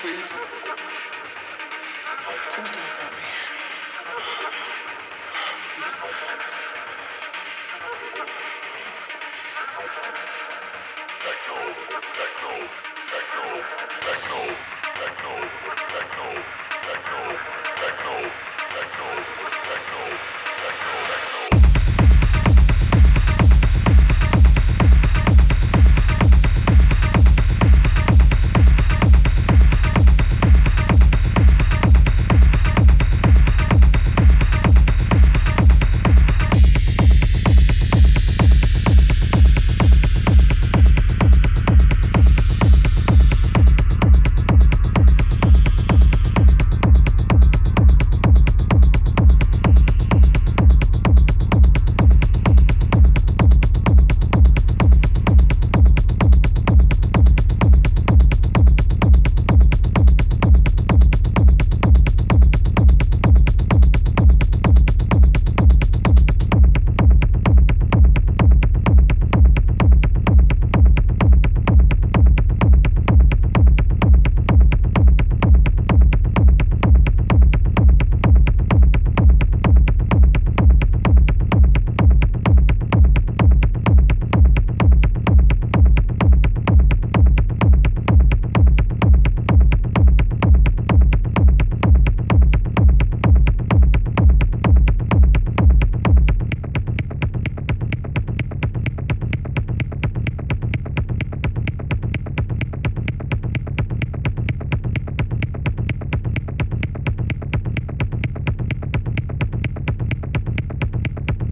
Please. Please don't hurt me. Please. Techno.